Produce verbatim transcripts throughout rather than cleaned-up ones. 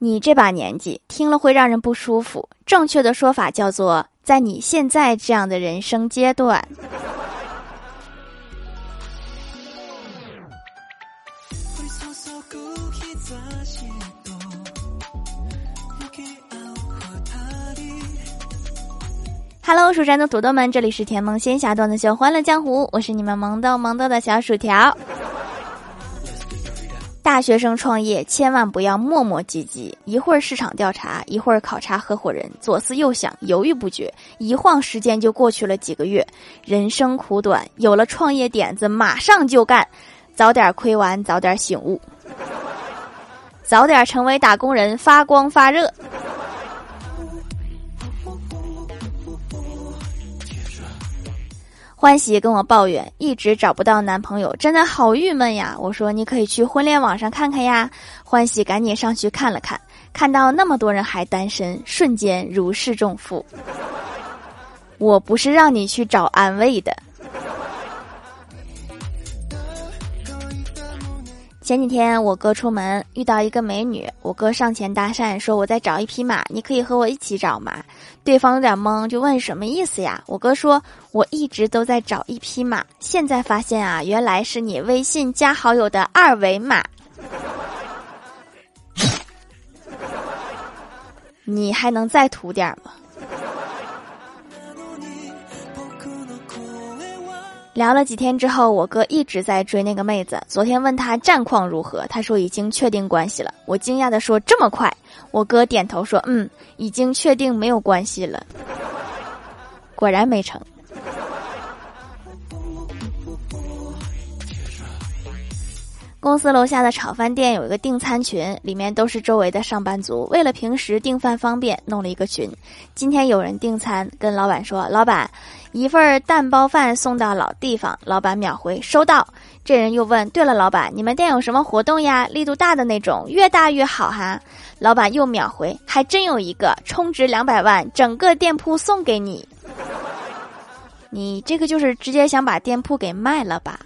你这把年纪听了会让人不舒服，正确的说法叫做在你现在这样的人生阶段。Hello， 蜀山的土豆们，这里是甜萌仙侠段子秀《欢乐江湖》，我是你们萌豆萌豆的小薯条。大学生创业千万不要磨磨唧唧，一会儿市场调查，一会儿考察合伙人，左思右想，犹豫不决，一晃时间就过去了几个月。人生苦短，有了创业点子马上就干，早点亏完，早点醒悟，早点成为打工人，发光发热。欢喜跟我抱怨一直找不到男朋友，真的好郁闷呀。我说你可以去婚恋网上看看呀。欢喜赶紧上去看了看，看到那么多人还单身，瞬间如释重负。我不是让你去找安慰的。前几天我哥出门遇到一个美女，我哥上前搭讪说我在找一匹马，你可以和我一起找吗？对方有点懵，就问什么意思呀。我哥说我一直都在找一匹马，现在发现啊，原来是你微信加好友的二维码。你还能再土点吗？聊了几天之后，我哥一直在追那个妹子，昨天问他战况如何，他说已经确定关系了。我惊讶地说这么快？我哥点头说嗯，已经确定没有关系了。果然没成。公司楼下的炒饭店有一个订餐群，里面都是周围的上班族，为了平时订饭方便，弄了一个群。今天有人订餐，跟老板说，老板，一份蛋包饭送到老地方。老板秒回，收到。这人又问，对了老板，你们店有什么活动呀？力度大的那种，越大越好哈。老板又秒回，还真有一个，充值两百万，整个店铺送给你。你这个就是直接想把店铺给卖了吧？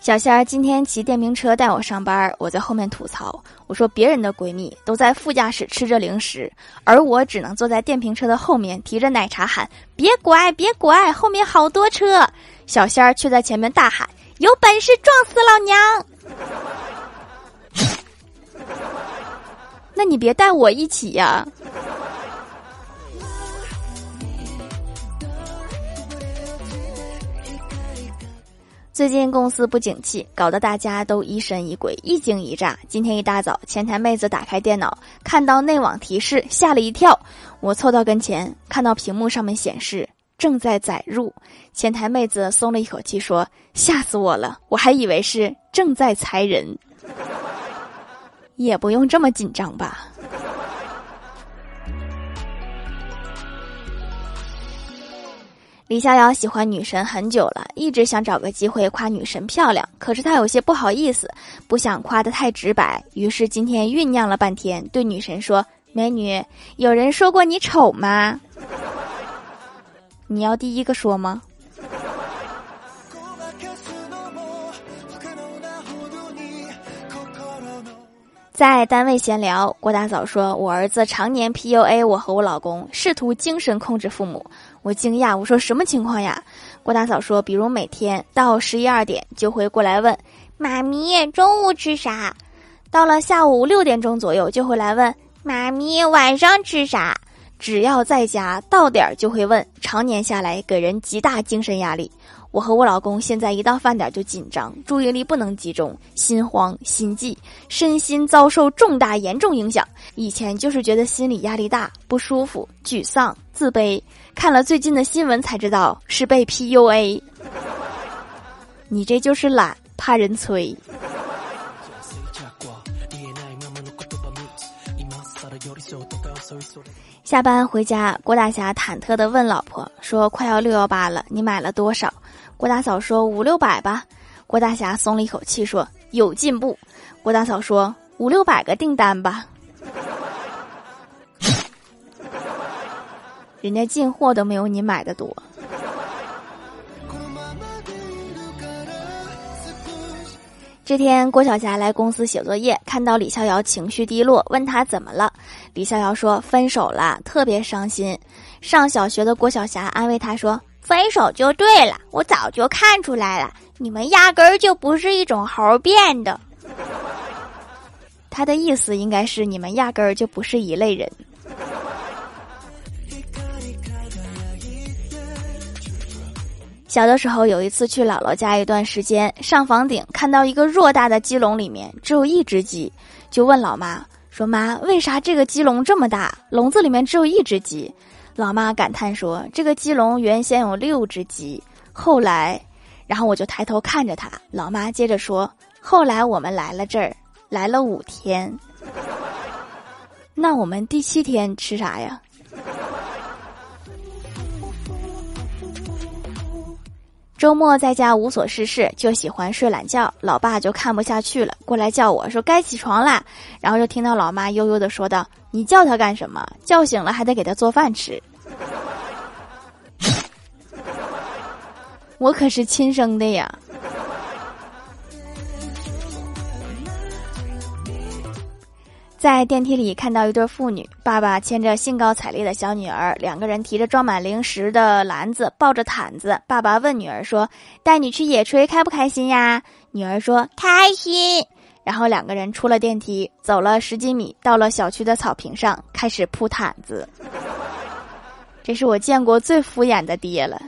小仙儿今天骑电瓶车带我上班，我在后面吐槽，我说别人的闺蜜都在副驾驶吃着零食，而我只能坐在电瓶车的后面提着奶茶喊别拐别拐，后面好多车。小仙儿却在前面大喊，有本事撞死老娘。那你别带我一起呀。最近公司不景气，搞得大家都疑神疑鬼，一惊一乍。今天一大早，前台妹子打开电脑，看到内网提示，吓了一跳。我凑到跟前，看到屏幕上面显示正在载入。前台妹子松了一口气说，吓死我了，我还以为是正在裁人。也不用这么紧张吧。李逍遥喜欢女神很久了，一直想找个机会夸女神漂亮，可是他有些不好意思，不想夸得太直白，于是今天酝酿了半天，对女神说，美女，有人说过你丑吗？你要第一个说吗？在单位闲聊，郭大嫂说，我儿子常年 P U A 我和我老公，试图精神控制父母。我惊讶，我说什么情况呀？郭大嫂说，比如每天到十一二点就会过来问妈咪中午吃啥，到了下午六点钟左右就会来问妈咪晚上吃啥，只要在家到点就会问，常年下来给人极大精神压力。我和我老公现在一到饭点就紧张，注意力不能集中，心慌心悸，身心遭受重大严重影响。以前就是觉得心理压力大，不舒服，沮丧，自卑，看了最近的新闻才知道是被 P U A。 你这就是懒，怕人催。下班回家，郭大侠忐忑地问老婆说，快要六一八了，你买了多少？郭大嫂说，五六百吧。郭大侠松了一口气说，有进步。郭大嫂说，五六百个订单吧。人家进货都没有你买的多。这天郭晓霞来公司写作业，看到李逍遥情绪低落，问他怎么了。李逍遥说分手了，特别伤心。上小学的郭晓霞安慰他说，分手就对了，我早就看出来了，你们压根儿就不是一种猴变的。他的意思应该是你们压根儿就不是一类人。小的时候有一次去姥姥家一段时间，上房顶看到一个偌大的鸡笼，里面只有一只鸡，就问老妈说，妈，为啥这个鸡笼这么大，笼子里面只有一只鸡？老妈感叹说，这个鸡笼原先有六只鸡，后来，然后我就抬头看着她，老妈接着说，后来我们来了这儿，来了五天。那我们第七天吃啥呀？周末在家无所事事，就喜欢睡懒觉，老爸就看不下去了，过来叫我说该起床啦。然后就听到老妈悠悠地说道，你叫他干什么，叫醒了还得给他做饭吃。我可是亲生的呀。在电梯里看到一对父女，爸爸牵着兴高采烈的小女儿，两个人提着装满零食的篮子，抱着毯子。爸爸问女儿说，带你去野炊开不开心呀？女儿说开心。然后两个人出了电梯，走了十几米，到了小区的草坪上，开始铺毯子。这是我见过最敷衍的爹了。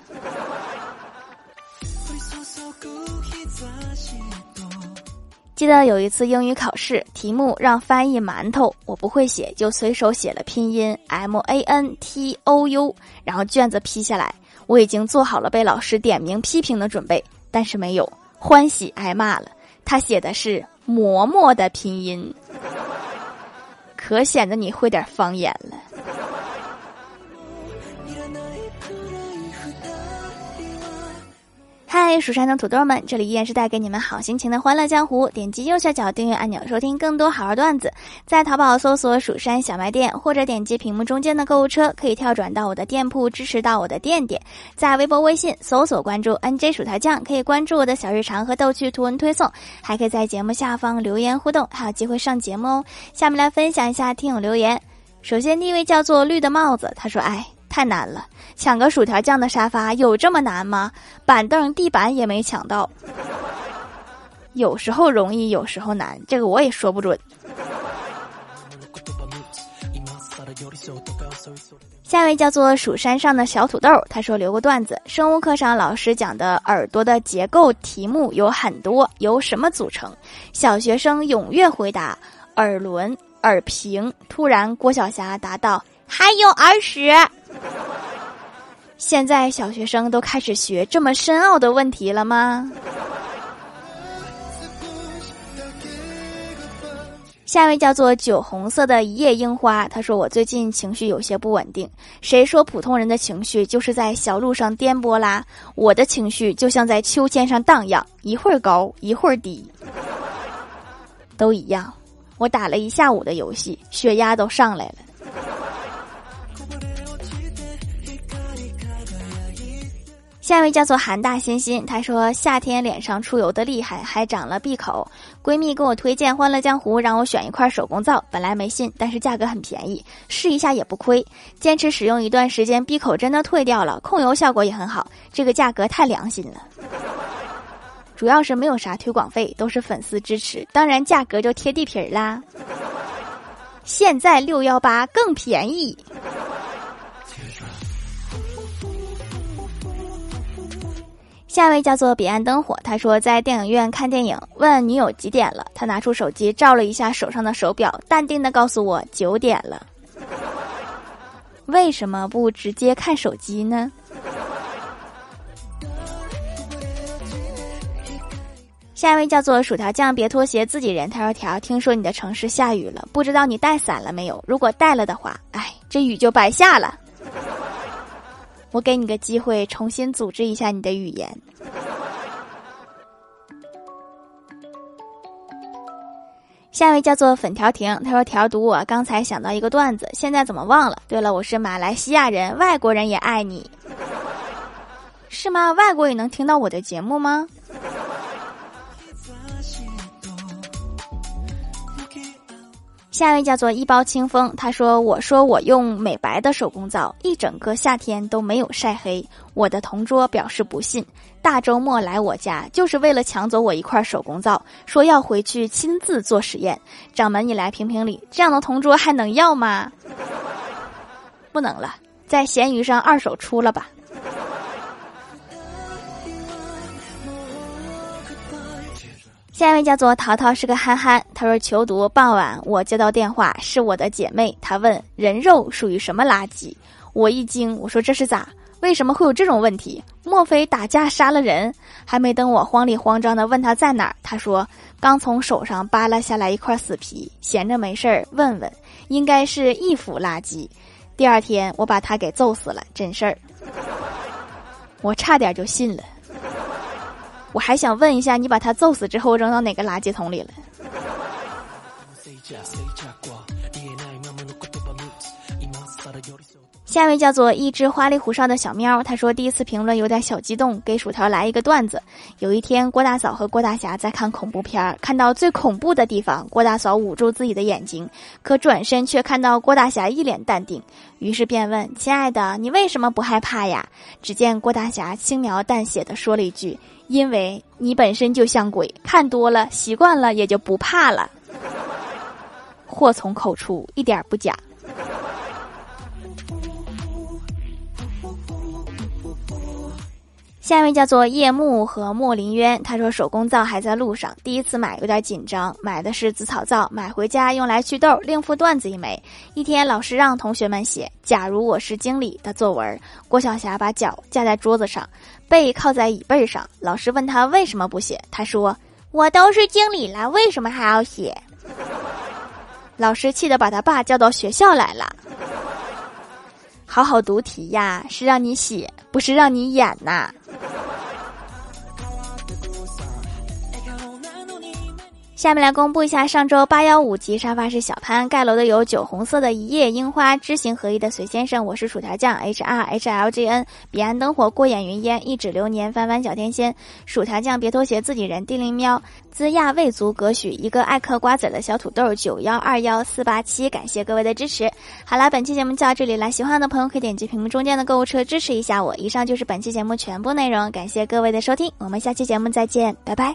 记得有一次英语考试，题目让翻译馒头，我不会写，就随手写了拼音 M A N T O U， 然后卷子批下来，我已经做好了被老师点名批评的准备，但是没有，欢喜挨骂了。他写的是馍馍的拼音，可显得你会点方言了。嗨，蜀山的土豆们，这里依然是带给你们好心情的欢乐江湖。点击右下角订阅按钮，收听更多好玩段子。在淘宝搜索蜀山小卖店，或者点击屏幕中间的购物车，可以跳转到我的店铺，支持到我的店点。在微博微信搜索关注 N J 薯条酱，可以关注我的小日常和逗趣图文推送，还可以在节目下方留言互动，还有机会上节目哦。下面来分享一下听友留言。首先第一位叫做绿的帽子，他说，哎，太难了，抢个薯条酱的沙发有这么难吗？板凳地板也没抢到。有时候容易，有时候难，这个我也说不准。下一位叫做蜀山上的小土豆，他说留过段子，生物课上老师讲的耳朵的结构题目有很多，由什么组成？小学生踊跃回答耳轮、耳屏。突然郭晓霞答道，还有耳屎。现在小学生都开始学这么深奥的问题了吗？下一位叫做酒红色的一夜樱花，他说我最近情绪有些不稳定。谁说普通人的情绪就是在小路上颠簸啦？我的情绪就像在秋千上荡漾，一会儿高一会儿低，都一样。我打了一下午的游戏，血压都上来了。下一位叫做韩大欣欣，她说夏天脸上出油的厉害，还长了闭口。闺蜜给我推荐欢乐江湖，让我选一块手工皂，本来没信，但是价格很便宜，试一下也不亏。坚持使用一段时间，闭口真的退掉了，控油效果也很好，这个价格太良心了。主要是没有啥推广费，都是粉丝支持，当然价格就贴地皮啦。现在六一八更便宜。下一位叫做彼岸灯火，他说在电影院看电影，问女友几点了，他拿出手机照了一下手上的手表，淡定地告诉我九点了。为什么不直接看手机呢？下一位叫做薯条酱别拖鞋自己人，他说条，听说你的城市下雨了，不知道你带伞了没有，如果带了的话，哎，这雨就白下了。我给你个机会，重新组织一下你的语言。下一位叫做粉条婷，他说条读我刚才想到一个段子，现在怎么忘了？对了，我是马来西亚人，外国人也爱你。是吗？外国也能听到我的节目吗？下一位叫做一包清风，他说我说我用美白的手工皂一整个夏天都没有晒黑，我的同桌表示不信，大周末来我家就是为了抢走我一块手工皂，说要回去亲自做实验。掌门你来评评理，这样的同桌还能要吗？不能了，在闲鱼上二手出了吧。下一位叫做淘淘是个憨憨，他说求读傍晚我接到电话，是我的姐妹，她问人肉属于什么垃圾，我一惊，我说这是咋，为什么会有这种问题，莫非打架杀了人？还没等我慌里慌张的问他在哪儿，他说刚从手上扒拉下来一块死皮，闲着没事儿问问，应该是一腐垃圾。第二天我把他给揍死了，真事儿。我差点就信了，我还想问一下，你把他揍死之后扔到哪个垃圾桶里了？下一位叫做一只花里胡哨的小喵，他说第一次评论有点小激动，给薯条来一个段子。有一天郭大嫂和郭大侠在看恐怖片，看到最恐怖的地方，郭大嫂捂住自己的眼睛，可转身却看到郭大侠一脸淡定，于是便问亲爱的你为什么不害怕呀？只见郭大侠轻描淡写的说了一句，因为你本身就像鬼，看多了习惯了也就不怕了。祸从口出，一点不假。下一位叫做夜幕和莫林渊，他说手工皂还在路上，第一次买有点紧张，买的是紫草皂，买回家用来祛痘，另附段子一枚。一天老师让同学们写假如我是经理的作文，郭晓霞把脚架在桌子上，背靠在椅背上，老师问他为什么不写，他说我都是经理了，为什么还要写？老师气得把他爸叫到学校来了。好好读题呀，是让你写不是让你演呐。下面来公布一下上周八一五级沙发是小潘，盖楼的有酒红色的一夜樱花，知行合一的隋先生，我是薯条酱 H R H L G N， 彼岸灯火过眼云烟，一指流年翻翻小天仙，薯条酱别拖鞋自己人，地灵喵资亚未足格许，一个爱嗑瓜子的小土豆九一二一四八七，感谢各位的支持。好啦，本期节目就到这里啦，喜欢的朋友可以点击屏幕中间的购物车支持一下我。以上就是本期节目全部内容，感谢各位的收听，我们下期节目再见，拜拜。